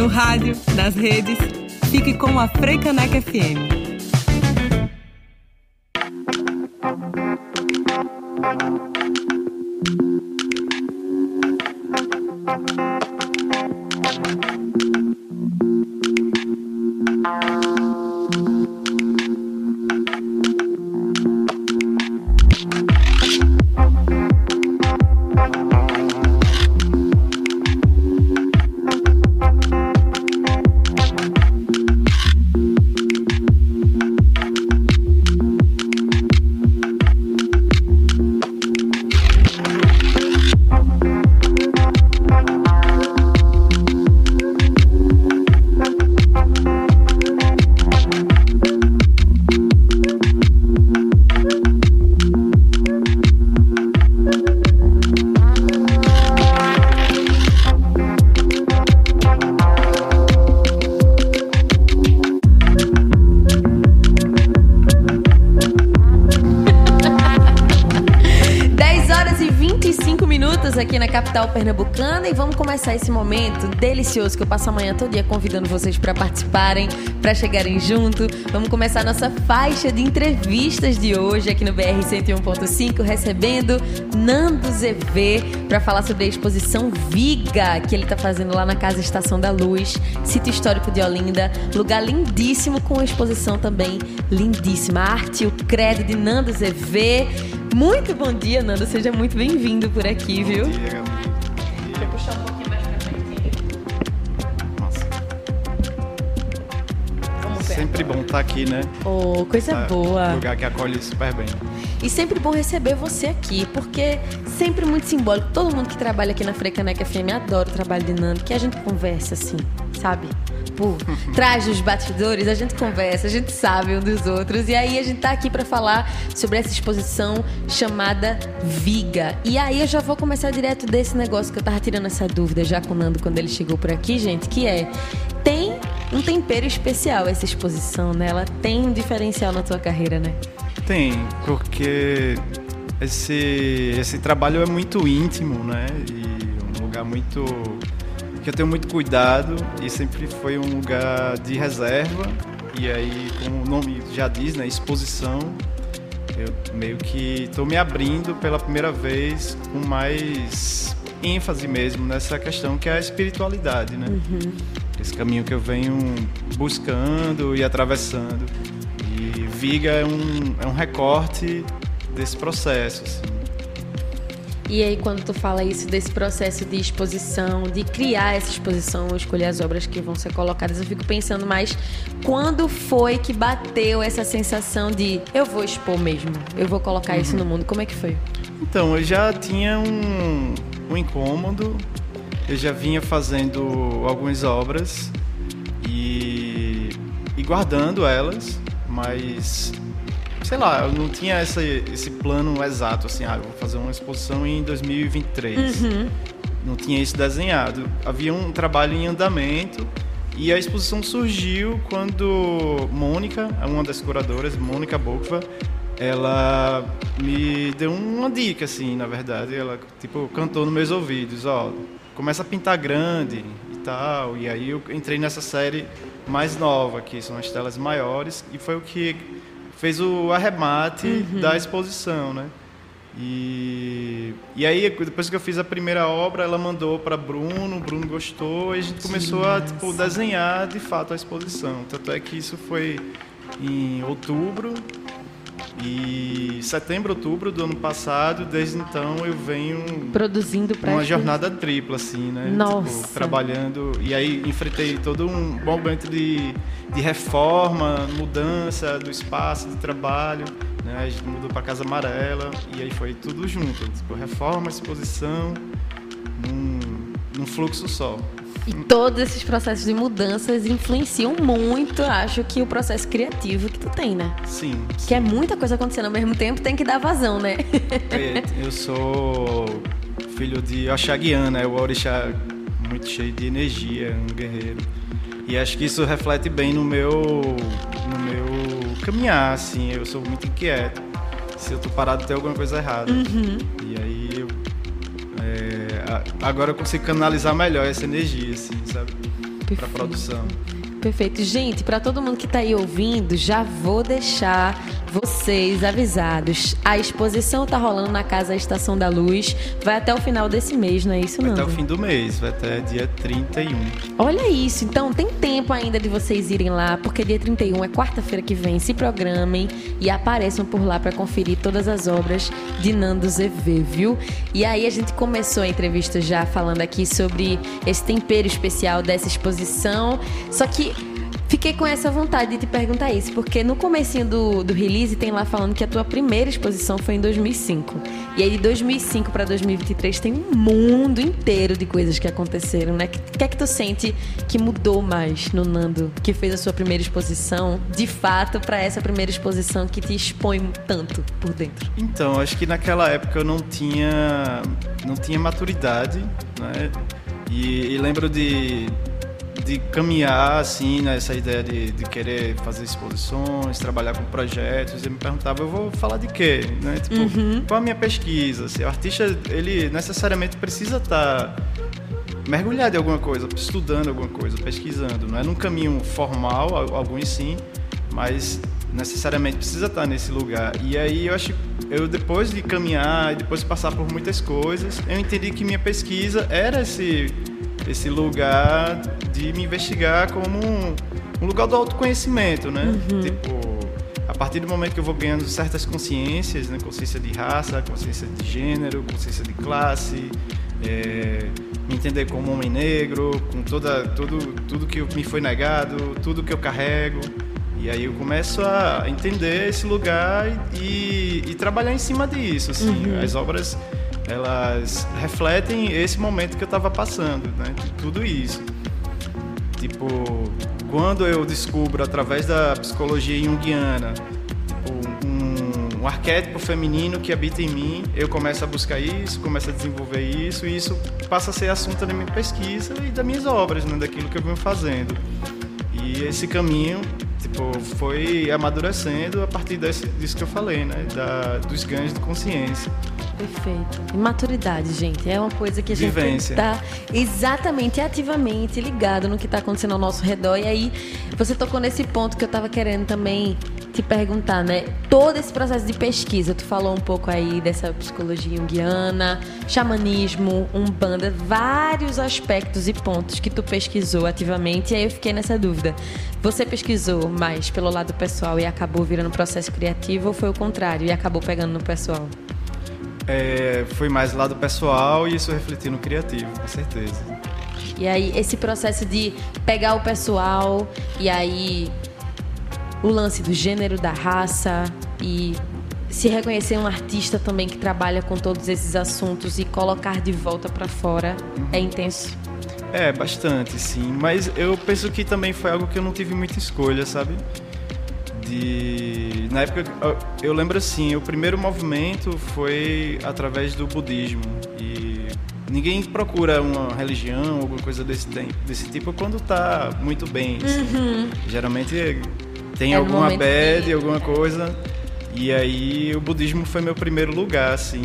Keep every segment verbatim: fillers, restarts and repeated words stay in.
no rádio, nas redes. Fique com a Frei Caneca F M. Pernambucana, e vamos começar esse momento delicioso que eu passo a manhã todo dia convidando vocês para participarem, para chegarem junto. Vamos começar a nossa faixa de entrevistas de hoje aqui no B R cento e um ponto cinco, recebendo Nando Zevê para falar sobre a exposição Viga que ele está fazendo lá na Casa Estação da Luz, sítio histórico de Olinda, lugar lindíssimo, com uma exposição também lindíssima, a arte e o credo de Nando Zevê. Muito bom dia, Nando, seja muito bem-vindo por aqui, viu? Bom dia, Gabi. Puxar um pouquinho mais pra frente. Sempre bom estar aqui, né? Oh, coisa ah, boa. Lugar que acolhe super bem. E sempre bom receber você aqui, porque sempre muito simbólico. Todo mundo que trabalha aqui na Frei Caneca F M adora o trabalho de Nando, que a gente conversa assim, sabe? Por trás dos bastidores, a gente conversa, a gente sabe um dos outros. E aí a gente tá aqui para falar sobre essa exposição chamada Viga. E aí eu já vou começar direto desse negócio que eu tava tirando essa dúvida já com o Nando quando ele chegou por aqui, gente, que é... Tem um tempero especial essa exposição, né? Ela tem um diferencial na tua carreira, né? Tem, porque esse, esse trabalho é muito íntimo, né? E um lugar muito... que eu tenho muito cuidado, e sempre foi um lugar de reserva. E aí, como o nome já diz, né, exposição, eu meio que estou me abrindo pela primeira vez com mais ênfase mesmo nessa questão que é a espiritualidade, né? Uhum. Esse caminho que eu venho buscando e atravessando. E Viga é um, é um recorte desse processo, assim. E aí, quando tu fala isso, desse processo de exposição, de criar essa exposição, escolher as obras que vão ser colocadas, eu fico pensando mais, quando foi que bateu essa sensação de eu vou expor mesmo, eu vou colocar isso no mundo? Como é que foi? Então, eu já tinha um, um incômodo, eu já vinha fazendo algumas obras e, e guardando elas, mas... sei lá, eu não tinha essa, esse plano exato, assim, ah, eu vou fazer uma exposição em dois mil e vinte e três. Uhum. Não tinha isso desenhado. Havia um trabalho em andamento e a exposição surgiu quando Mônica, uma das curadoras, Mônica Boccova, ela me deu uma dica, assim, na verdade. Ela, tipo, cantou nos meus ouvidos, ó, começa a pintar grande e tal. E aí eu entrei nessa série mais nova, que são as telas maiores, e foi o que... fez o arremate uhum. da exposição, né? E, e aí, depois que eu fiz a primeira obra, ela mandou para Bruno, Bruno gostou, e a gente começou a tipo, desenhar, de fato, a exposição. Tanto é que isso foi em outubro, e setembro, outubro do ano passado, desde então eu venho... produzindo para uma jornada tripla, assim, né? Nossa! Tipo, trabalhando, e aí enfrentei todo um bom momento de, de reforma, mudança do espaço, do trabalho, né? A gente mudou para Casa Amarela, e aí foi tudo junto, tipo, reforma, exposição, num, num fluxo só. E todos esses processos de mudanças influenciam muito, acho, que o processo criativo que tu tem, né? Sim. sim. Que é muita coisa acontecendo ao mesmo tempo, tem que dar vazão, né? Eu sou filho de Oxaguian, né? O orixá muito cheio de energia, um guerreiro. E acho que isso reflete bem no meu, no meu caminhar, assim. Eu sou muito inquieto. Se eu tô parado, tem alguma coisa errada. Uhum. E aí eu... É... agora eu consigo canalizar melhor essa energia, assim, sabe? para produção. Perfeito. Gente, para todo mundo que está aí ouvindo, já vou deixar vocês avisados. A exposição está rolando na Casa Estação da Luz. Vai até o final desse mês, não é isso, Nando? Vai até o fim do mês, vai até dia trinta e um. Olha isso. Então, tem tempo ainda de vocês irem lá, porque dia trinta e um é quarta-feira que vem. Se programem e apareçam por lá para conferir todas as obras de Nando Zevê, viu? E aí, a gente começou a entrevista já falando aqui sobre esse tempero especial dessa exposição. Só que fiquei com essa vontade de te perguntar isso, porque no comecinho do, do release tem lá falando que a tua primeira exposição foi em dois mil e cinco. E aí de dois mil e cinco para dois mil e vinte e três tem um mundo inteiro de coisas que aconteceram, né? O que é que tu sente que mudou mais no Nando, que fez a sua primeira exposição, de fato, para essa primeira exposição que te expõe tanto por dentro? Então, acho que naquela época eu não tinha, não tinha maturidade, né? E, e lembro de... de caminhar, assim, nessa ideia de, de querer fazer exposições, trabalhar com projetos, e me perguntava, eu vou falar de quê? Né? Tipo, uhum. Qual a minha pesquisa? Assim, o artista, ele necessariamente precisa estar mergulhado em alguma coisa, estudando alguma coisa, pesquisando. Não é num caminho formal, alguns sim, mas necessariamente precisa estar nesse lugar. E aí, eu acho eu depois de caminhar, depois de passar por muitas coisas, eu entendi que minha pesquisa era esse... esse lugar de me investigar como um, um lugar do autoconhecimento, né? Uhum. Tipo, a partir do momento que eu vou ganhando certas consciências, né? Consciência de raça, consciência de gênero, consciência de classe, é, me entender como homem negro, com toda, todo, tudo que me foi negado, tudo que eu carrego. E aí eu começo a entender esse lugar e, e trabalhar em cima disso, assim. Uhum. As obras... elas refletem esse momento que eu estava passando, né? Tudo isso. Tipo, quando eu descubro, através da psicologia junguiana, tipo, um, um arquétipo feminino que habita em mim, eu começo a buscar isso, começo a desenvolver isso, e isso passa a ser assunto da minha pesquisa e das minhas obras, né? Daquilo que eu venho fazendo. E esse caminho, tipo, foi amadurecendo a partir desse, disso que eu falei, né? Da, dos ganhos de consciência. Perfeito. E maturidade, gente, é uma coisa que a gente está exatamente, ativamente ligado no que está acontecendo ao nosso redor. E aí, você tocou nesse ponto que eu estava querendo também te perguntar, né? Todo esse processo de pesquisa, tu falou um pouco aí dessa psicologia junguiana, xamanismo, umbanda, vários aspectos e pontos que tu pesquisou ativamente. E aí eu fiquei nessa dúvida. Você pesquisou mais pelo lado pessoal e acabou virando processo criativo, ou foi o contrário e acabou pegando no pessoal? É, foi mais lado pessoal e isso refletiu no criativo, com certeza. E aí, esse processo de pegar o pessoal e aí o lance do gênero, da raça e se reconhecer um artista também que trabalha com todos esses assuntos e colocar de volta pra fora, uhum. É intenso? É, bastante, sim. Mas eu penso que também foi algo que eu não tive muita escolha, sabe? De... Na época, eu lembro assim, o primeiro movimento foi através do budismo. E ninguém procura uma religião, alguma coisa desse, desse tipo, quando tá muito bem. Assim. Uhum. Geralmente tem é alguma bad, que... alguma coisa. E aí o budismo foi meu primeiro lugar, assim.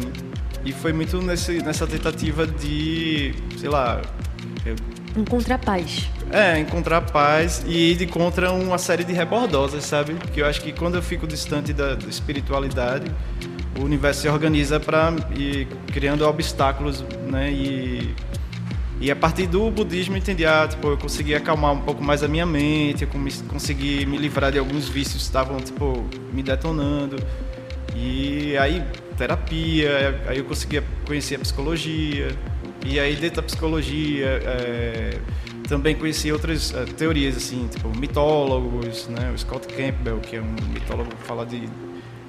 E foi muito nesse, nessa tentativa de, sei lá... Eu... Encontrar paz. É, encontrar paz e ir de contra uma série de rebordosas, sabe? Que eu acho que quando eu fico distante da espiritualidade, o universo se organiza para ir criando obstáculos, né? E, e a partir do budismo eu entendi, ah, tipo, eu consegui acalmar um pouco mais a minha mente, eu consegui me livrar de alguns vícios que estavam, tipo, me detonando. E aí, terapia, aí eu conseguia conhecer a psicologia. E aí, dentro da psicologia, é, também conheci outras é, teorias, assim, tipo mitólogos, né? O Scott Campbell, que é um mitólogo que fala de,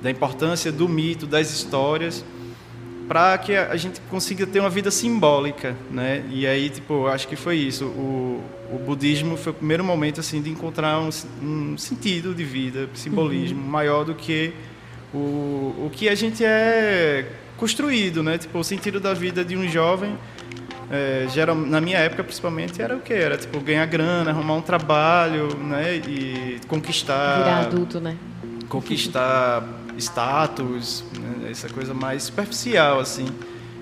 da importância do mito, das histórias, para que a gente consiga ter uma vida simbólica, né? E aí, tipo, acho que foi isso. O, o budismo foi o primeiro momento, assim, de encontrar um, um sentido de vida, simbolismo, uhum. Maior do que o, o que a gente é construído, né? Tipo, o sentido da vida de um jovem... É, geral, na minha época, principalmente, era o que? Era tipo, ganhar grana, arrumar um trabalho, né? E conquistar... Virar adulto, né? Conquistar status, né? Essa coisa mais superficial, assim.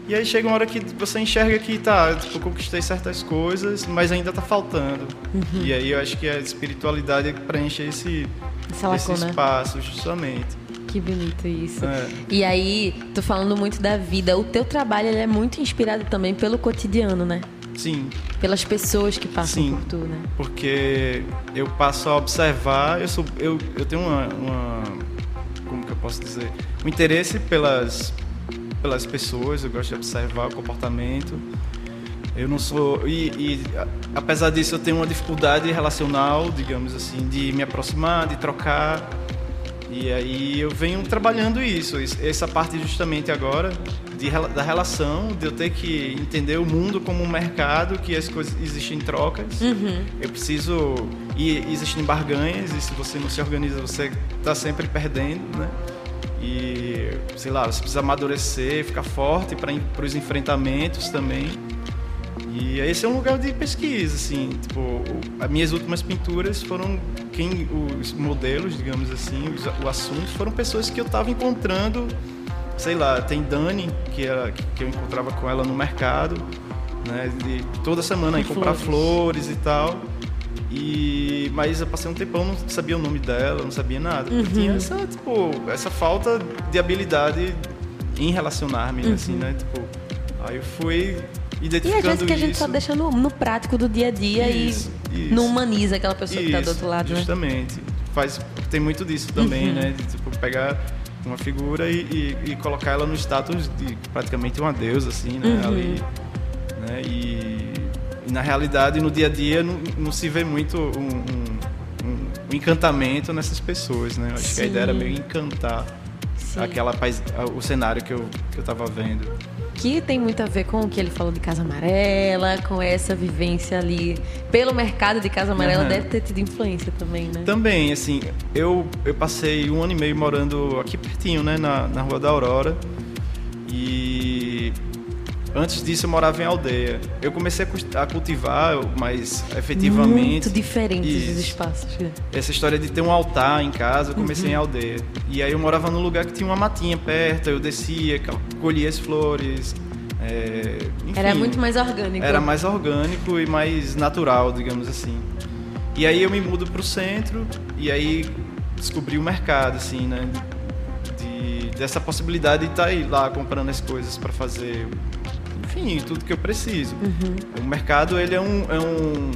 E aí chega uma hora que você enxerga que, tá, tipo, eu conquistei certas coisas, mas ainda tá faltando. Uhum. E aí eu acho que a espiritualidade preenche esse, esse espaço, justamente. Que bonito isso. É. E aí, tô falando muito da vida. O teu trabalho, ele é muito inspirado também pelo cotidiano, né? Sim. Pelas pessoas que passam Sim, por tu, né? Porque eu passo a observar, eu, sou, eu, eu tenho uma, uma... Como que eu posso dizer? Um interesse pelas, pelas pessoas, eu gosto de observar o comportamento. Eu não sou... E, e apesar disso, eu tenho uma dificuldade relacional, digamos assim, de me aproximar, de trocar... E aí eu venho trabalhando isso, essa parte justamente agora de, da relação, de eu ter que entender o mundo como um mercado, que as coisas existem trocas, uhum. eu preciso, e existem barganhas, e se você não se organiza, você está sempre perdendo, né? E, sei lá, você precisa amadurecer, ficar forte para os enfrentamentos também. E esse é um lugar de pesquisa, assim, tipo, as minhas últimas pinturas foram, quem, os modelos, digamos assim, os, o assunto, foram pessoas que eu estava encontrando, sei lá, tem Dani, que, ela, que eu encontrava com ela no mercado, né, de, toda semana aí comprar flores e tal, e, mas eu passei um tempão, não sabia o nome dela, não sabia nada, uhum. porque tinha essa, tipo, essa falta de habilidade em relacionar-me, uhum. assim, né, tipo, aí eu fui... E às vezes que a gente isso. só deixa no, no prático do dia a dia isso, e isso. não humaniza aquela pessoa isso, que está do outro lado, justamente. Né? Faz, tem muito disso também, uhum. né? De, tipo, pegar uma figura e, e, e colocar ela no status de praticamente uma deusa, assim, né? Uhum. Ali, né? E, e na realidade, no dia a dia, não, não se vê muito um, um, um, um encantamento nessas pessoas, né? Eu acho Sim. que a ideia era meio encantar aquela, o cenário que eu que eu estava vendo. Que tem muito a ver com o que ele falou de Casa Amarela, com essa vivência ali pelo mercado de Casa Amarela, uhum. deve ter tido influência também, né? Também, assim, eu, eu passei um ano e meio morando aqui pertinho, né, na, na Rua da Aurora, e antes disso eu morava em aldeia. Eu comecei a cultivar, mas efetivamente... Muito diferentes os espaços, né? Essa história de ter um altar em casa, eu comecei uhum. em aldeia. E aí eu morava num lugar que tinha uma matinha perto, eu descia, colhia as flores, é, enfim... Era muito mais orgânico. Era mais orgânico e mais natural, digamos assim. E aí eu me mudo pro centro e aí descobri o mercado, assim, né? De, dessa possibilidade de estar aí lá comprando as coisas para fazer... Enfim, tudo que eu preciso. Uhum. O mercado, ele é um, é um,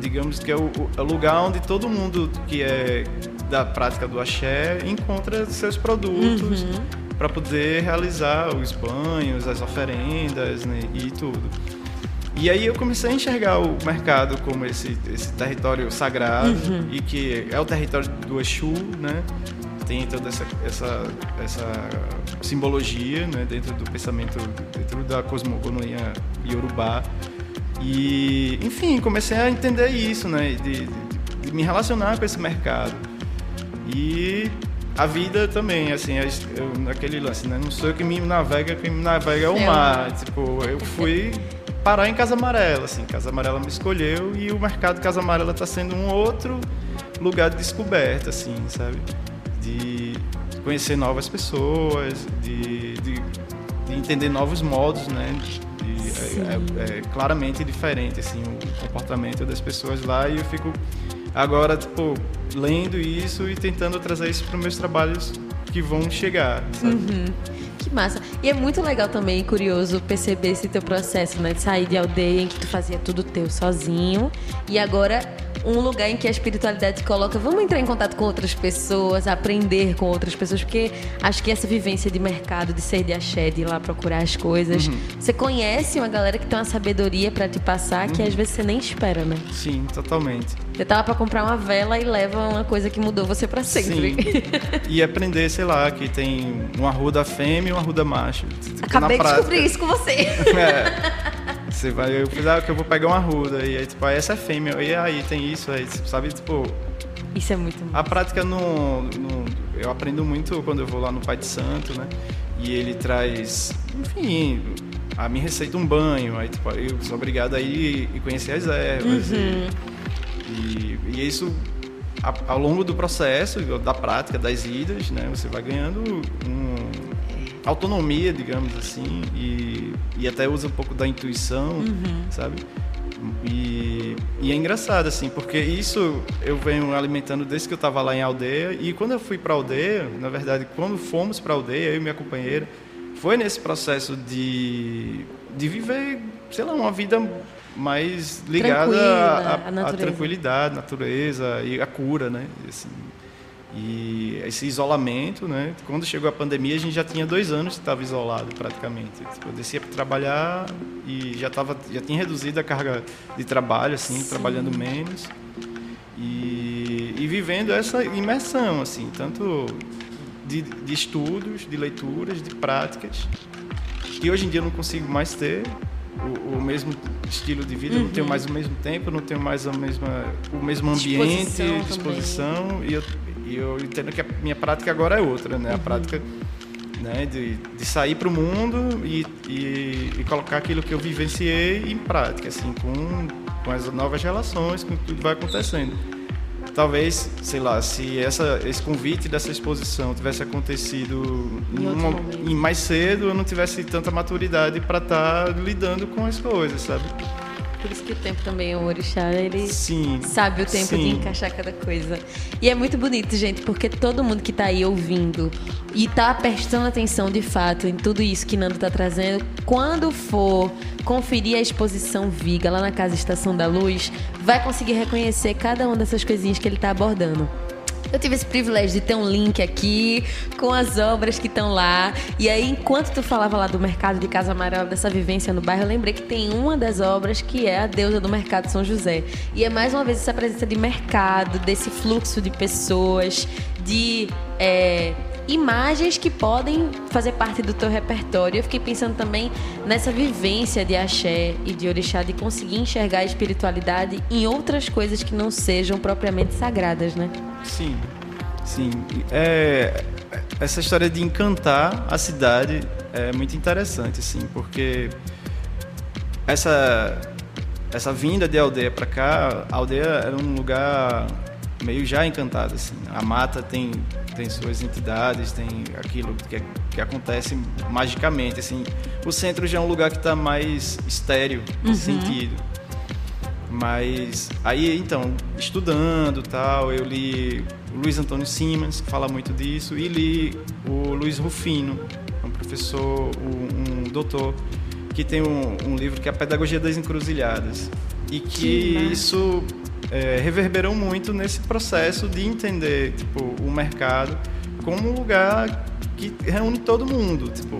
digamos que é o, o lugar onde todo mundo que é da prática do axé encontra seus produtos uhum. para poder realizar os banhos, as oferendas, né, e tudo. E aí eu comecei a enxergar o mercado como esse, esse território sagrado uhum. e que é o território do Exu, né? Tem toda essa, essa, essa simbologia, né, dentro do pensamento, dentro da cosmogonia iorubá. E, enfim, comecei a entender isso, né, de, de, de me relacionar com esse mercado. E a vida também, assim, eu, naquele lance, né, não sou eu que me navega, quem me navega é o mar. Tipo, eu fui parar em Casa Amarela, assim, Casa Amarela me escolheu e o mercado Casa Amarela está sendo um outro lugar de descoberta, assim, sabe? De conhecer novas pessoas, de, de, de entender novos modos, né? De, é, é, é claramente diferente, assim, o comportamento das pessoas lá. E eu fico agora, tipo, lendo isso e tentando trazer isso para os meus trabalhos que vão chegar, sabe? Uhum. Que massa. E é muito legal também e curioso perceber esse teu processo, né? De sair de aldeia em que tu fazia tudo teu sozinho e agora... um lugar em que a espiritualidade te coloca, vamos entrar em contato com outras pessoas, aprender com outras pessoas, porque acho que essa vivência de mercado, de ser de axé, de ir lá procurar as coisas, uhum. você conhece uma galera que tem uma sabedoria pra te passar, uhum. que às vezes você nem espera, né? Sim, totalmente. Você tá lá pra comprar uma vela e leva uma coisa que mudou você pra sempre. Sim. E aprender, sei lá, que tem uma ruda fêmea e uma ruda macho. Acabei de descobrir isso com você. É. Você vai, eu fiz, ah, que eu vou pegar uma ruda, e aí, tipo, ah, essa é fêmea, e aí tem isso, aí, sabe, tipo... Isso é muito bom. A prática no, no... Eu aprendo muito quando eu vou lá no Pai de Santo, né, e ele traz, enfim, a minha receita um banho, aí, tipo, eu sou obrigado a ir e conhecer as ervas, uhum. e, e, e isso, a, ao longo do processo, da prática, das idas, né, você vai ganhando um... autonomia, digamos assim, e, e até usa um pouco da intuição, uhum. sabe? E, e é engraçado, assim, porque isso eu venho alimentando desde que eu estava lá em aldeia. E quando eu fui para a aldeia, na verdade, quando fomos para a aldeia, eu e minha companheira, foi nesse processo de, de viver, sei lá, uma vida mais ligada à tranquilidade, à natureza e à cura, né? Assim, e esse isolamento, né? Quando chegou a pandemia, a gente já tinha dois anos que estava isolado praticamente. Eu descia para trabalhar e já tava, já tinha reduzido a carga de trabalho, assim, Sim. trabalhando menos e, e vivendo essa imersão, assim, tanto de, de estudos, de leituras, de práticas que hoje em dia eu não consigo mais ter. O, o mesmo estilo de vida, uhum. eu não tenho mais o mesmo tempo, eu não tenho mais a mesma, o mesmo ambiente, disposição, disposição e eu, eu entendo que a minha prática agora é outra, né? Uhum. A prática, né, de, de sair para o mundo e, e, e colocar aquilo que eu vivenciei em prática, assim, com, com as novas relações, com tudo que vai acontecendo. Talvez, sei lá, se essa, esse convite dessa exposição tivesse acontecido em uma, em mais cedo, eu não tivesse tanta maturidade para estar tá lidando com as coisas, sabe? Por isso que o tempo também, o orixá, ele sim, sabe o tempo sim. de encaixar cada coisa. E é muito bonito, gente, porque todo mundo que está aí ouvindo e está prestando atenção, de fato, em tudo isso que Nando está trazendo, quando for conferir a exposição Viga lá na Casa Estação da Luz, vai conseguir reconhecer cada uma dessas coisinhas que ele está abordando. Eu tive esse privilégio de ter um link aqui com as obras que estão lá. E aí, enquanto tu falava lá do mercado de Casa Amarela, dessa vivência no bairro, eu lembrei que tem uma das obras que é a deusa do mercado São José. E é mais uma vez essa presença de mercado, desse fluxo de pessoas, de é, imagens que podem fazer parte do teu repertório. Eu fiquei pensando também nessa vivência de axé e de orixá, de conseguir enxergar a espiritualidade em outras coisas que não sejam propriamente sagradas, né? Sim, sim. É, essa história de encantar a cidade é muito interessante, assim, porque essa, essa vinda de aldeia para cá, a aldeia era um lugar meio já encantado, assim. A mata tem, tem suas entidades, tem aquilo que, que acontece magicamente, assim. O centro já é um lugar que está mais estéril, uhum. nesse sentido. Mas aí, então, estudando tal, eu li o Luiz Antônio Simons, que fala muito disso, e li o Luiz Rufino, um professor, um, um doutor, que tem um, um livro que é a Pedagogia das Encruzilhadas. E que Sim, né? isso é, reverberou muito nesse processo de entender, tipo, o mercado como um lugar que reúne todo mundo, tipo...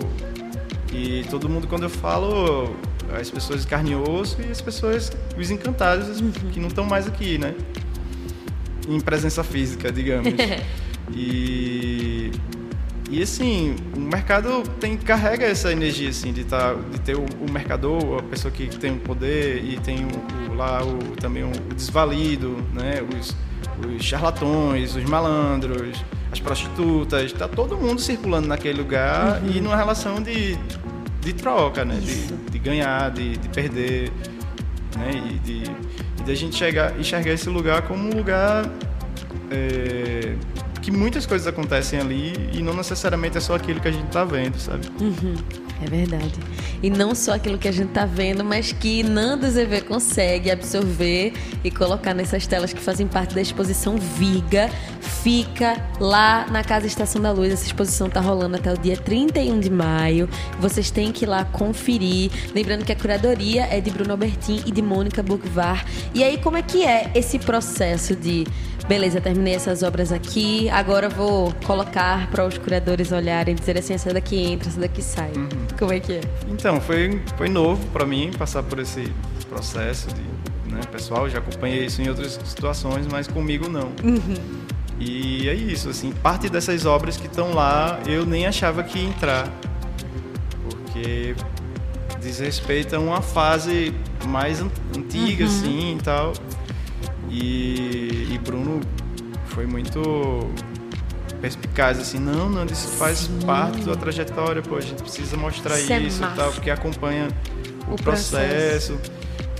E todo mundo, quando eu falo... as pessoas de carne e osso e as pessoas, os encantados, uhum. que não estão mais aqui, né? Em presença física, digamos. e, e, assim, o mercado tem, carrega essa energia, assim, de, tá, de ter o, o mercador, a pessoa que tem o poder e tem o, o, lá o, também o, o desvalido, né? Os, os charlatões, os malandros, as prostitutas. Está todo mundo circulando naquele lugar uhum. e numa relação de... de troca, né? De, de ganhar, de, de perder, né? E de, e de a gente chegar, enxergar esse lugar como um lugar é, que muitas coisas acontecem ali e não necessariamente é só aquilo que a gente tá vendo, sabe? Uhum. É verdade. E não só aquilo que a gente tá vendo, mas que Nando Zevê consegue absorver e colocar nessas telas que fazem parte da exposição Viga. Fica lá na Casa Estação da Luz. Essa exposição tá rolando até o dia trinta e um de maio. Vocês têm que ir lá conferir. Lembrando que a curadoria é de Bruno Albertini e de Mônica Boccova. E aí, como é que é esse processo de... Beleza, terminei essas obras aqui, agora vou colocar para os curadores olharem e dizer assim, essa daqui entra, essa daqui sai. Uhum. Como é que é? Então, foi, foi novo para mim passar por esse processo de, né, pessoal, já acompanhei isso em outras situações, mas comigo não. Uhum. E é isso, assim, parte dessas obras que estão lá, eu nem achava que ia entrar, porque diz respeito a uma fase mais antiga, uhum. assim, e tal... E, e Bruno foi muito perspicaz, assim, não, não, isso faz Sim. parte da trajetória, pô, a gente precisa mostrar isso, isso e tal, porque acompanha o, o processo. processo.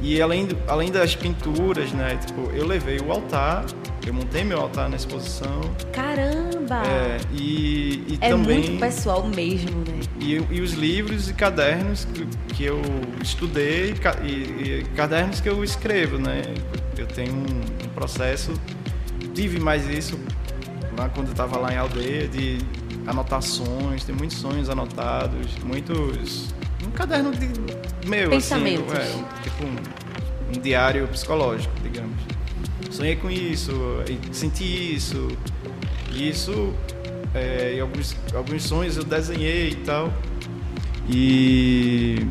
E além, além das pinturas, né, tipo, eu levei o altar, eu montei meu altar na exposição. Caramba! É, e, e é também, muito pessoal mesmo, né? E, e os livros e cadernos que, que eu estudei e, e cadernos que eu escrevo, né? Eu tenho um, um processo, tive mais isso lá quando eu estava lá em aldeia, de anotações, tem muitos sonhos anotados, muitos... Um caderno de meu, pensamentos. Assim, é, um, tipo um, um diário psicológico, digamos. Sonhei com isso, senti isso, e isso, é, e alguns, alguns sonhos eu desenhei e tal. E,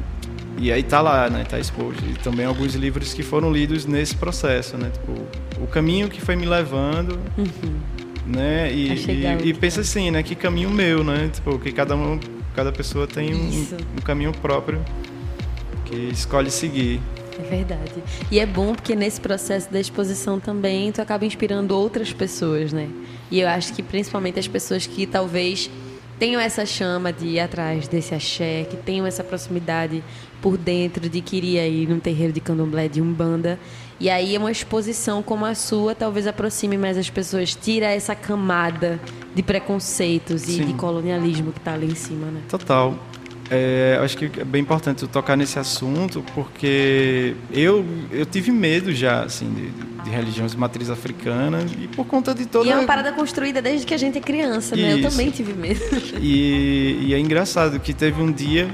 e aí tá lá, né, tá exposto. E também alguns livros que foram lidos nesse processo, né, tipo, o caminho que foi me levando, uhum. né, e, e, e pensa assim, né, que caminho meu, né, tipo, que cada um... Cada pessoa tem um, um caminho próprio que escolhe seguir. É verdade. E é bom porque nesse processo da exposição também tu acaba inspirando outras pessoas, né? E eu acho que principalmente as pessoas que talvez tenham essa chama de ir atrás desse axé, que tenham essa proximidade por dentro de querer ir num terreiro de candomblé, de umbanda. E aí uma exposição como a sua talvez aproxime mais as pessoas, tira essa camada de preconceitos e Sim. de colonialismo que está ali em cima, né? Total. É, acho que é bem importante eu tocar nesse assunto, porque eu, eu tive medo já, assim, de, de religiões de matriz africana, e por conta de toda... E é uma parada construída desde que a gente é criança, né? Isso. Eu também tive medo. E, e é engraçado que teve um dia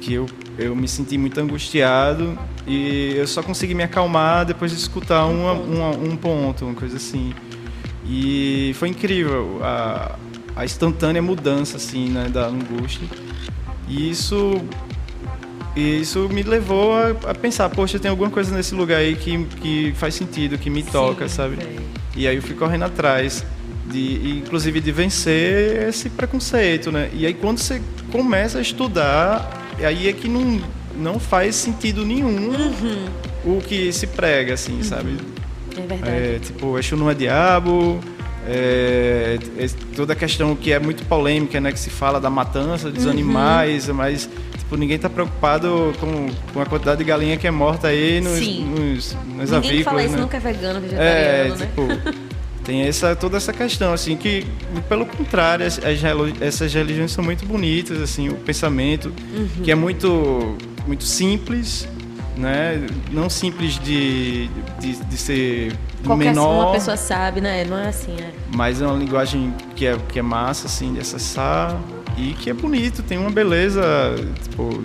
que eu, eu me senti muito angustiado, e eu só consegui me acalmar depois de escutar um, uma, ponto. Uma, um ponto, uma coisa assim. E foi incrível a, a instantânea mudança, assim, né, da angústia. E isso, e isso me levou a, a pensar, poxa, tem alguma coisa nesse lugar aí que, que faz sentido, que me toca, Sim, sabe? Bem. E aí eu fui correndo atrás, de, inclusive de vencer esse preconceito, né? E aí quando você começa a estudar, aí é que não, não faz sentido nenhum uhum. o que se prega, assim, uhum. sabe? É verdade. É, tipo, Exu não é diabo, é, é toda a questão que é muito polêmica, né? Que se fala da matança dos uhum. animais, mas tipo, ninguém está preocupado com, com a quantidade de galinha que é morta aí nos, nos, nos avícolas. Ninguém que fala isso, né? Nunca é vegano, vegetariano, é, né? Tipo, tem essa, toda essa questão, assim, que pelo contrário, as, as, essas religiões são muito bonitas, assim, o pensamento, uhum. que é muito, muito simples, né? Não simples de, de, de ser qualquer menor. Uma pessoa sabe, né? Não é assim, né? Mas é uma linguagem que é, que é massa, assim, de acessar e que é bonito, tem uma beleza tipo,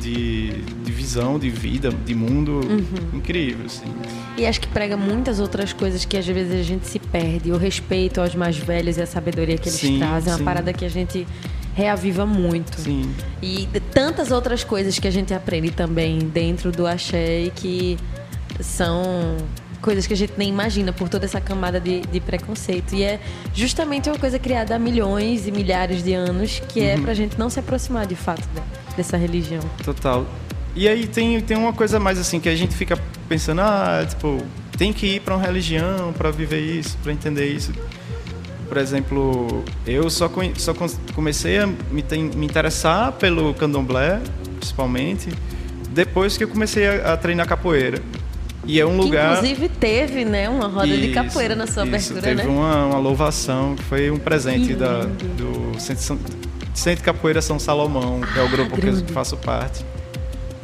de, de visão, de vida, de mundo uhum. incrível, assim. E acho que prega muitas outras coisas que às vezes a gente se perde. O respeito aos mais velhos e a sabedoria que eles sim, trazem. É uma parada que a gente... reaviva muito. Sim. E tantas outras coisas que a gente aprende também dentro do axé e que são coisas que a gente nem imagina por toda essa camada de, de preconceito. E é justamente uma coisa criada há milhões e milhares de anos que uhum. é pra gente não se aproximar de fato de, dessa religião. Total. E aí tem, tem uma coisa mais assim que a gente fica pensando, ah, tipo, tem que ir pra uma religião pra viver isso, pra entender isso. Por exemplo, eu só, come, só comecei a me, te, me interessar pelo candomblé, principalmente, depois que eu comecei a, a treinar capoeira. E é um que lugar... Inclusive teve, né, uma roda isso, de capoeira na sua isso, abertura, teve né? uma, uma louvação, que foi um presente da, do Centro, Centro de Capoeira São Salomão, que ah, é o grupo grande. Que eu faço parte.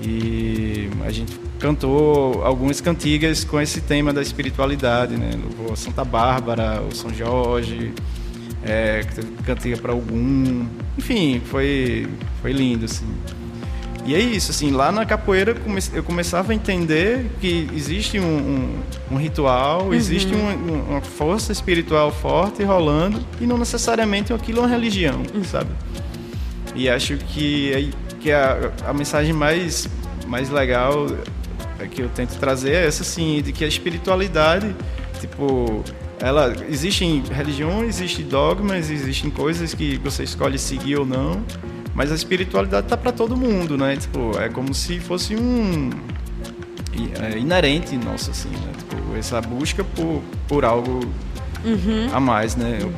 E a gente cantou algumas cantigas com esse tema da espiritualidade, né? O Santa Bárbara, o São Jorge, é, cantiga para Ogum, enfim, foi, foi lindo, assim. E é isso, assim, lá na capoeira eu começava a entender que existe um, um, um ritual, uhum. existe um, uma força espiritual forte rolando e não necessariamente aquilo é uma religião, sabe? E acho que, que a, a mensagem mais, mais legal que eu tento trazer é essa, assim, de que a espiritualidade, tipo, ela, existem religiões, existem dogmas, existem coisas que você escolhe seguir ou não, mas a espiritualidade tá para todo mundo, né? Tipo, é como se fosse um... É inerente, nossa, assim, né? Tipo, essa busca por, por algo uhum. a mais, né? Uhum.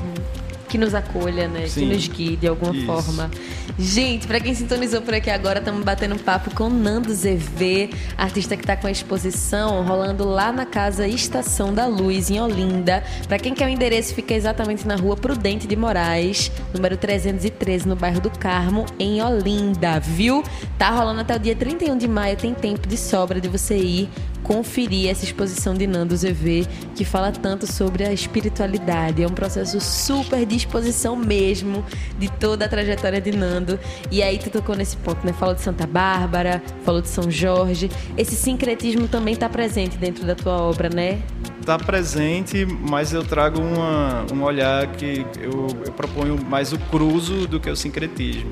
Que que nos acolha, né? Sim. Que nos guie de alguma Isso. forma. Gente, para quem sintonizou por aqui agora, estamos batendo papo com Nando Zevê, artista que está com a exposição rolando lá na Casa Estação da Luz, em Olinda. Para quem quer o endereço, fica exatamente na rua Prudente de Moraes, número trezentos e treze, no bairro do Carmo, em Olinda, viu? Tá rolando até o dia trinta e um de maio, tem tempo de sobra de você ir conferir essa exposição de Nando Zevê, que fala tanto sobre a espiritualidade. É um processo super de exposição mesmo, de toda a trajetória de Nando. E aí tu tocou nesse ponto, né? Falou de Santa Bárbara, falou de São Jorge. Esse sincretismo também está presente dentro da tua obra, né? Está presente, mas eu trago uma, um olhar que eu, eu proponho mais o cruzo do que o sincretismo.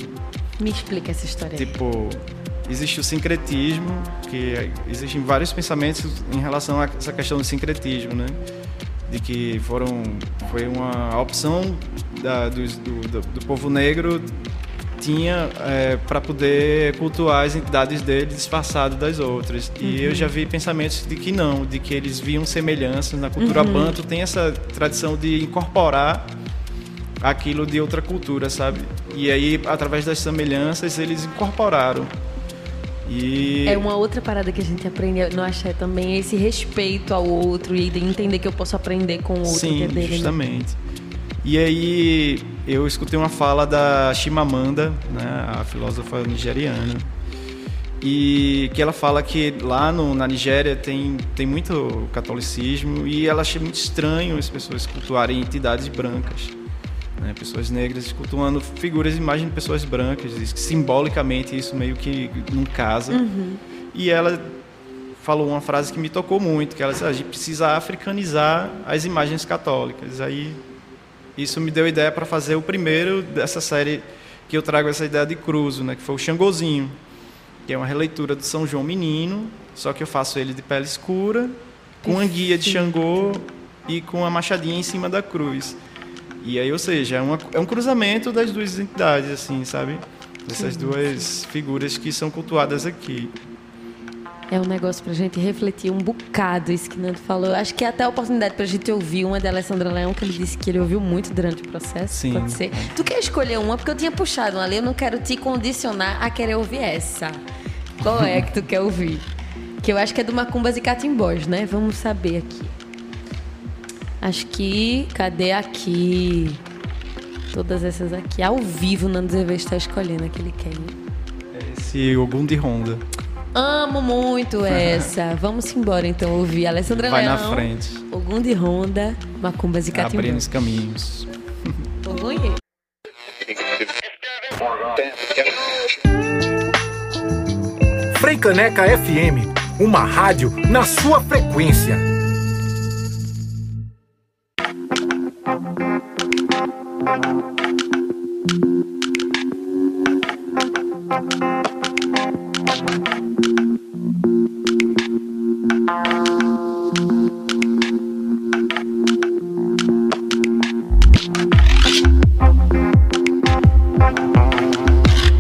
Me explica essa história aí. Tipo... Existe o sincretismo, que existem vários pensamentos em relação a essa questão do sincretismo, né? De que foram, foi uma opção da, do, do, do povo negro, tinha é, para poder cultuar as entidades dele disfarçado das outras. E uhum. eu já vi pensamentos de que não, de que eles viam semelhanças. Na cultura uhum. banto tem essa tradição de incorporar aquilo de outra cultura, sabe? E aí, através das semelhanças, eles incorporaram. E... É uma outra parada que a gente aprende no axé também, esse respeito ao outro e entender que eu posso aprender com o outro. Sim, dele, justamente. Né? E aí eu escutei uma fala da Chimamanda, né, a filósofa nigeriana, e que ela fala que lá no, na Nigéria tem, tem muito catolicismo e ela acha muito estranho as pessoas cultuarem entidades brancas. Né, pessoas negras cultuando figuras e imagens de pessoas brancas, diz que simbolicamente isso meio que não casa. Uhum. E ela falou uma frase que me tocou muito, que ela disse: a gente precisa africanizar as imagens católicas. Aí isso me deu ideia para fazer o primeiro dessa série que eu trago essa ideia de cruzo, né, que foi o Xangozinho, que é uma releitura de São João Menino, só que eu faço ele de pele escura, com a guia de Xangô e com a machadinha em cima da cruz. E aí, ou seja, é, uma, é um cruzamento das duas entidades, assim, sabe? Dessas duas figuras que são cultuadas aqui. É um negócio pra gente refletir um bocado isso que Nando falou. Acho que é até a oportunidade pra gente ouvir uma da Alessandra Leão, que ele disse que ele ouviu muito durante o processo. Sim. Pode ser. Tu quer escolher uma? Porque eu tinha puxado uma ali, eu não quero te condicionar a querer ouvir essa. Qual é que tu quer ouvir? Que eu acho que é do Macumbas e Catimbos, né? Vamos saber aqui. Acho que... Cadê aqui? Todas essas aqui. Ao vivo, Nando Zevê está escolhendo aquele que ele quer. Esse Ogum de Honda. Amo muito essa. Vamos embora, então, ouvir. Alessandra Vai Leão. Vai na frente. Ogum de Honda, Macumbas e Catimbus. Abrindo os caminhos. Ogunhiet. Frei Caneca F M. Uma rádio na sua frequência.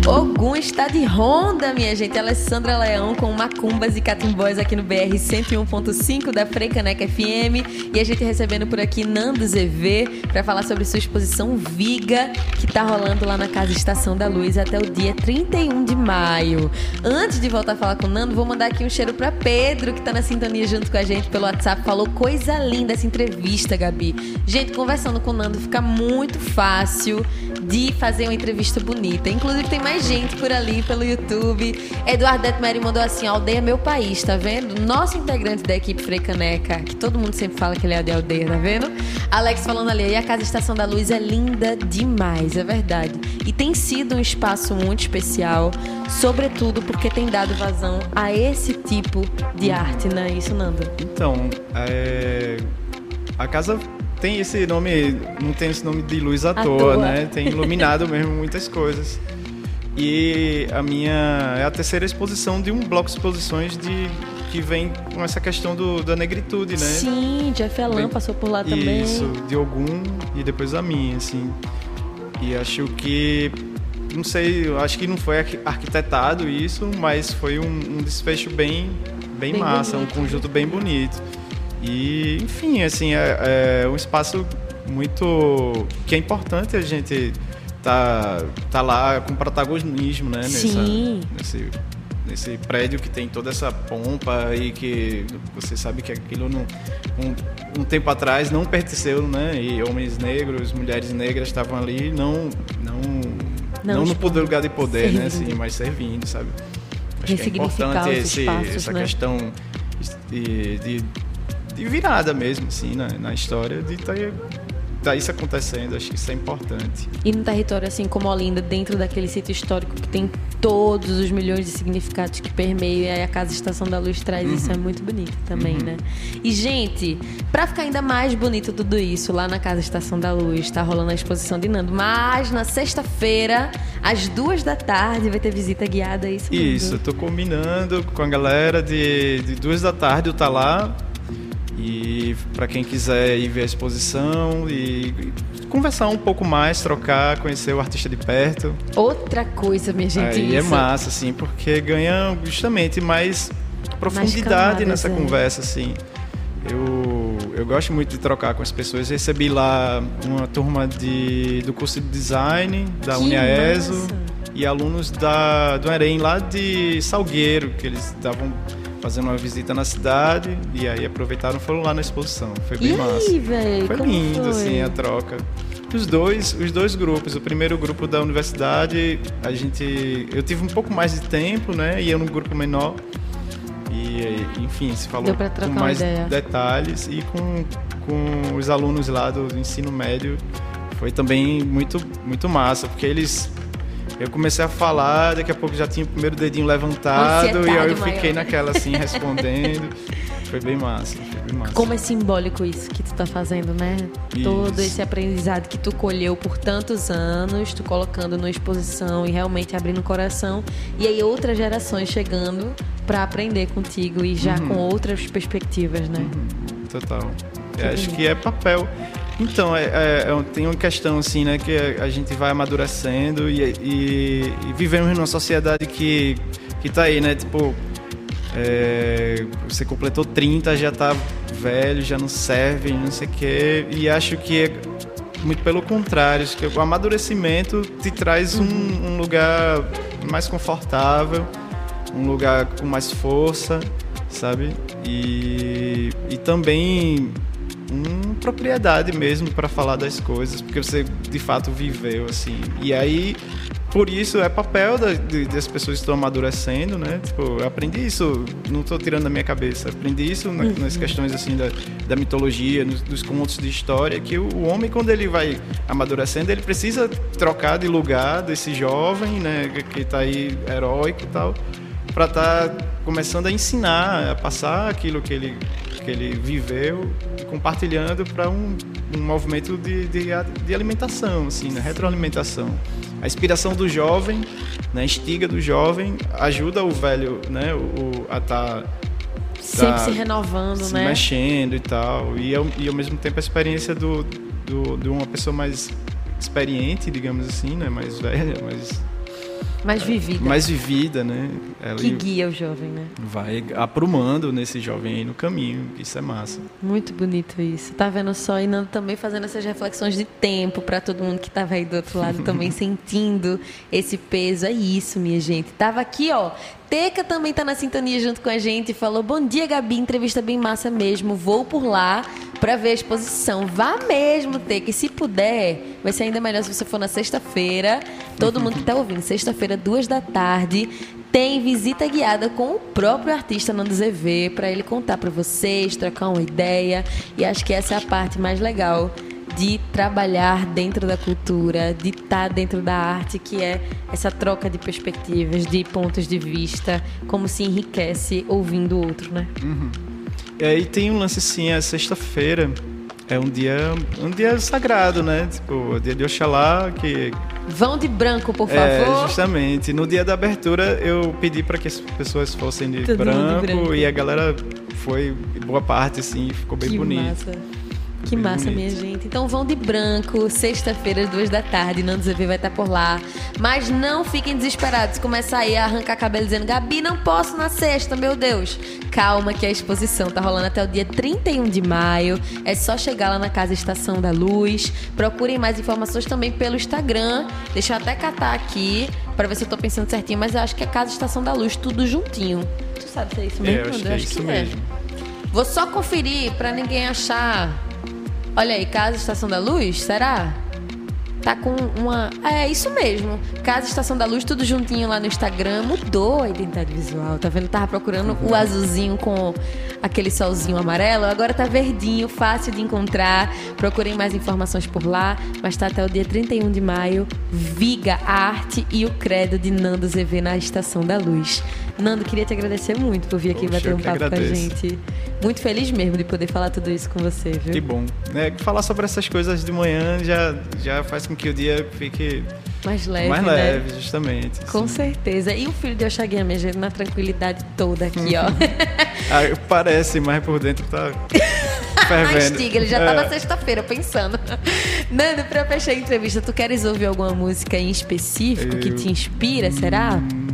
Ogum está de Honda, minha gente. Alessandra Leão com Macumbas e Catimbós aqui no B R cento e um ponto cinco da Frei Caneca F M. E a gente recebendo por aqui Nando Zevê para falar sobre sua exposição Viga, que está rolando lá na Casa Estação da Luz até o dia trinta e um de maio. Antes de voltar a falar com o Nando, vou mandar aqui um cheiro para Pedro, que está na sintonia junto com a gente pelo WhatsApp. Falou coisa linda essa entrevista, Gabi. Gente, conversando com o Nando fica muito fácil de fazer uma entrevista bonita. Inclusive tem mais gente por ali, pelo YouTube. Eduardete Mary mandou assim: aldeia meu país, tá vendo? Nosso integrante da equipe Frei Caneca, que todo mundo sempre fala que ele é de aldeia, tá vendo? Alex falando ali, e a Casa Estação da Luz é linda demais, é verdade. E tem sido um espaço muito especial, sobretudo porque tem dado vazão a esse tipo de arte, não é isso, Nando? Então, é... a casa... tem esse nome, não tem esse nome de luz à, à toa, toa, né? Tem iluminado mesmo muitas coisas. E a minha é a terceira exposição de um bloco de exposições de, que vem com essa questão do, da negritude, né? Sim, Jeff Elan passou por lá isso, também. Isso, de Ogum e depois a minha, assim. E acho que, não sei, acho que não foi arquitetado isso, mas foi um, um desfecho bem, bem, bem massa, bonito, um conjunto bem bonito. E, enfim, assim, é, é um espaço muito... que é importante a gente tá, tá lá com protagonismo, né? Nessa, sim. Nesse, nesse prédio que tem toda essa pompa e que você sabe que aquilo não, um, um tempo atrás não pertenceu, né? E homens negros, mulheres negras estavam ali não, não, não, não no poder, lugar de poder, servindo, né? Sim, mas servindo, sabe? Acho que é importante esse, espaços, essa né? questão de, de, de virada mesmo, assim, na, na história, de estar tá isso acontecendo. Acho que isso é importante. E num território assim como Olinda, dentro daquele sítio histórico que tem todos os milhões de significados que permeiam, e a Casa Estação da Luz traz uhum. isso, é muito bonito também, uhum. né? E, gente, pra ficar ainda mais bonito tudo isso, lá na Casa Estação da Luz tá rolando a exposição de Nando, mas na sexta-feira, às duas da tarde, vai ter visita guiada, isso mesmo? Isso, eu tô combinando com a galera de, de duas da tarde, eu tá lá. E para quem quiser ir ver a exposição e conversar um pouco mais, trocar, conhecer o artista de perto. Outra coisa, minha gente. Aí é massa, assim, porque ganha justamente mais profundidade mais camadas, nessa é. conversa, assim. Eu, eu gosto muito de trocar com as pessoas. Recebi lá uma turma de, do curso de design da UniAESO e alunos da, do Arém lá de Salgueiro, que eles davam... fazendo uma visita na cidade, e aí aproveitaram e foram lá na exposição. Foi bem e massa. Aí, véio, foi lindo, foi? Assim, a troca. Os dois, os dois grupos. O primeiro grupo da universidade, a gente... eu tive um pouco mais de tempo, né? E eu num grupo menor. E, enfim, se falou com mais detalhes. E com, com os alunos lá do ensino médio, foi também muito, muito massa, porque eles... eu comecei a falar, daqui a pouco já tinha o primeiro dedinho levantado. Ansiedade, e aí eu fiquei maior. Naquela assim, respondendo. Foi bem massa, foi bem massa. Como é simbólico isso que tu tá fazendo, né? Isso. Todo esse aprendizado que tu colheu por tantos anos, tu colocando numa exposição e realmente abrindo o coração. E aí outras gerações chegando para aprender contigo e já uhum. com outras perspectivas, né? Uhum. Total. Eu acho que é papel. Então, é, é, tem uma questão assim, né, que a gente vai amadurecendo e, e, e vivemos numa sociedade que, que tá aí, né, tipo, é, você completou trinta, já tá velho, já não serve, não sei o quê, e acho que é muito pelo contrário, acho que o amadurecimento te traz um, um lugar mais confortável, um lugar com mais força, sabe, e, e também... uma propriedade mesmo para falar das coisas, porque você de fato viveu assim. E aí, por isso é papel da, de, das pessoas que estão amadurecendo, né? Tipo, eu aprendi isso, não estou tirando da minha cabeça, aprendi isso na, uhum. nas questões assim da, da mitologia, nos, dos contos de história, que o, o homem, quando ele vai amadurecendo, ele precisa trocar de lugar desse jovem, né, que está aí heróico e tal, para estar tá começando a ensinar, a passar aquilo que ele que ele viveu, compartilhando para um, um movimento de, de, de alimentação, assim, né? Retroalimentação. A inspiração do jovem, né? A instiga do jovem ajuda o velho, né? O, a estar tá, sempre tá se renovando, se né? mexendo e tal. E ao, e ao mesmo tempo a experiência do, do, de uma pessoa mais experiente, digamos assim, né? Mais velha, mais... mais vivida. Mais vivida, né? Ela que guia o jovem, né? Vai aprumando nesse jovem aí no caminho, isso é massa. Muito bonito isso. Tá vendo só? E Nando também fazendo essas reflexões de tempo para todo mundo que tava aí do outro lado também sentindo esse peso. É isso, minha gente. Tava aqui, ó. Teca também tá na sintonia junto com a gente e falou: bom dia, Gabi, entrevista bem massa mesmo, vou por lá pra ver a exposição. Vá mesmo, Teca, e se puder, vai ser ainda melhor se você for na sexta-feira. Todo mundo que tá ouvindo, sexta-feira, duas da tarde, tem visita guiada com o próprio artista Nando Zevê, pra ele contar pra vocês, trocar uma ideia, e acho que essa é a parte mais legal de trabalhar dentro da cultura, de estar dentro da arte, que é essa troca de perspectivas, de pontos de vista, como se enriquece ouvindo o outro, né? Uhum. E aí tem um lance assim, é sexta-feira, é um dia, um dia sagrado, né? Tipo, o dia de Oxalá, que... vão de branco, por favor. É, justamente. No dia da abertura, eu pedi para que as pessoas fossem de branco, de branco, e a galera foi, boa parte, assim, ficou bem que bonito. Massa. Que muito massa, bonito. Minha gente. Então vão de branco, sexta-feira, duas da tarde. Nando Zevê vai estar por lá. Mas não fiquem desesperados. Começa aí a arrancar cabelo dizendo, Gabi, não posso na sexta, meu Deus. Calma que a exposição tá rolando até o dia trinta e um de maio. É só chegar lá na Casa Estação da Luz. Procurem mais informações também pelo Instagram. Deixa eu até catar aqui pra ver se eu tô pensando certinho. Mas eu acho que é Casa Estação da Luz, tudo juntinho. Tu sabe se é isso mesmo? Eu acho que é isso mesmo. Vou só conferir pra ninguém achar... Olha aí, Casa Estação da Luz, será? Tá com uma... É, isso mesmo. Casa Estação da Luz, tudo juntinho lá no Instagram. Mudou a identidade visual, tá vendo? Tava procurando o azulzinho com aquele solzinho amarelo. Agora tá verdinho, fácil de encontrar. Procurem mais informações por lá. Mas tá até o dia trinta e um de maio. Viga, a arte e o credo de Nando Zevê na Estação da Luz. Nando, queria te agradecer muito por vir aqui. Poxa, bater um papo com a gente. Muito feliz mesmo de poder falar tudo isso com você, viu? Que bom. É, falar sobre essas coisas de manhã já, já faz com que o dia fique mais leve, mais leve, né? Justamente. Assim. Com certeza. E o filho de Oxaguian, minha gente, na tranquilidade toda aqui, ó. Ah, parece, mas por dentro tá... Mastiga, ele já tá é. na sexta-feira pensando. Nando, pra fechar a entrevista, tu queres ouvir alguma música em específico Eu... que te inspira, será? Hum...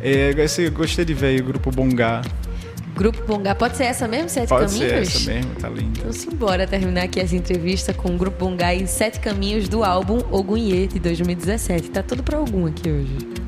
É, eu gostei de ver o Grupo Bongá. Grupo Bongá, pode ser essa mesmo? Sete pode Caminhos? Pode ser essa mesmo, tá linda. Então simbora terminar aqui essa entrevista com o Grupo Bongá em Sete Caminhos do álbum Ogunhiet de dois mil e dezessete. Tá tudo pra algum aqui hoje.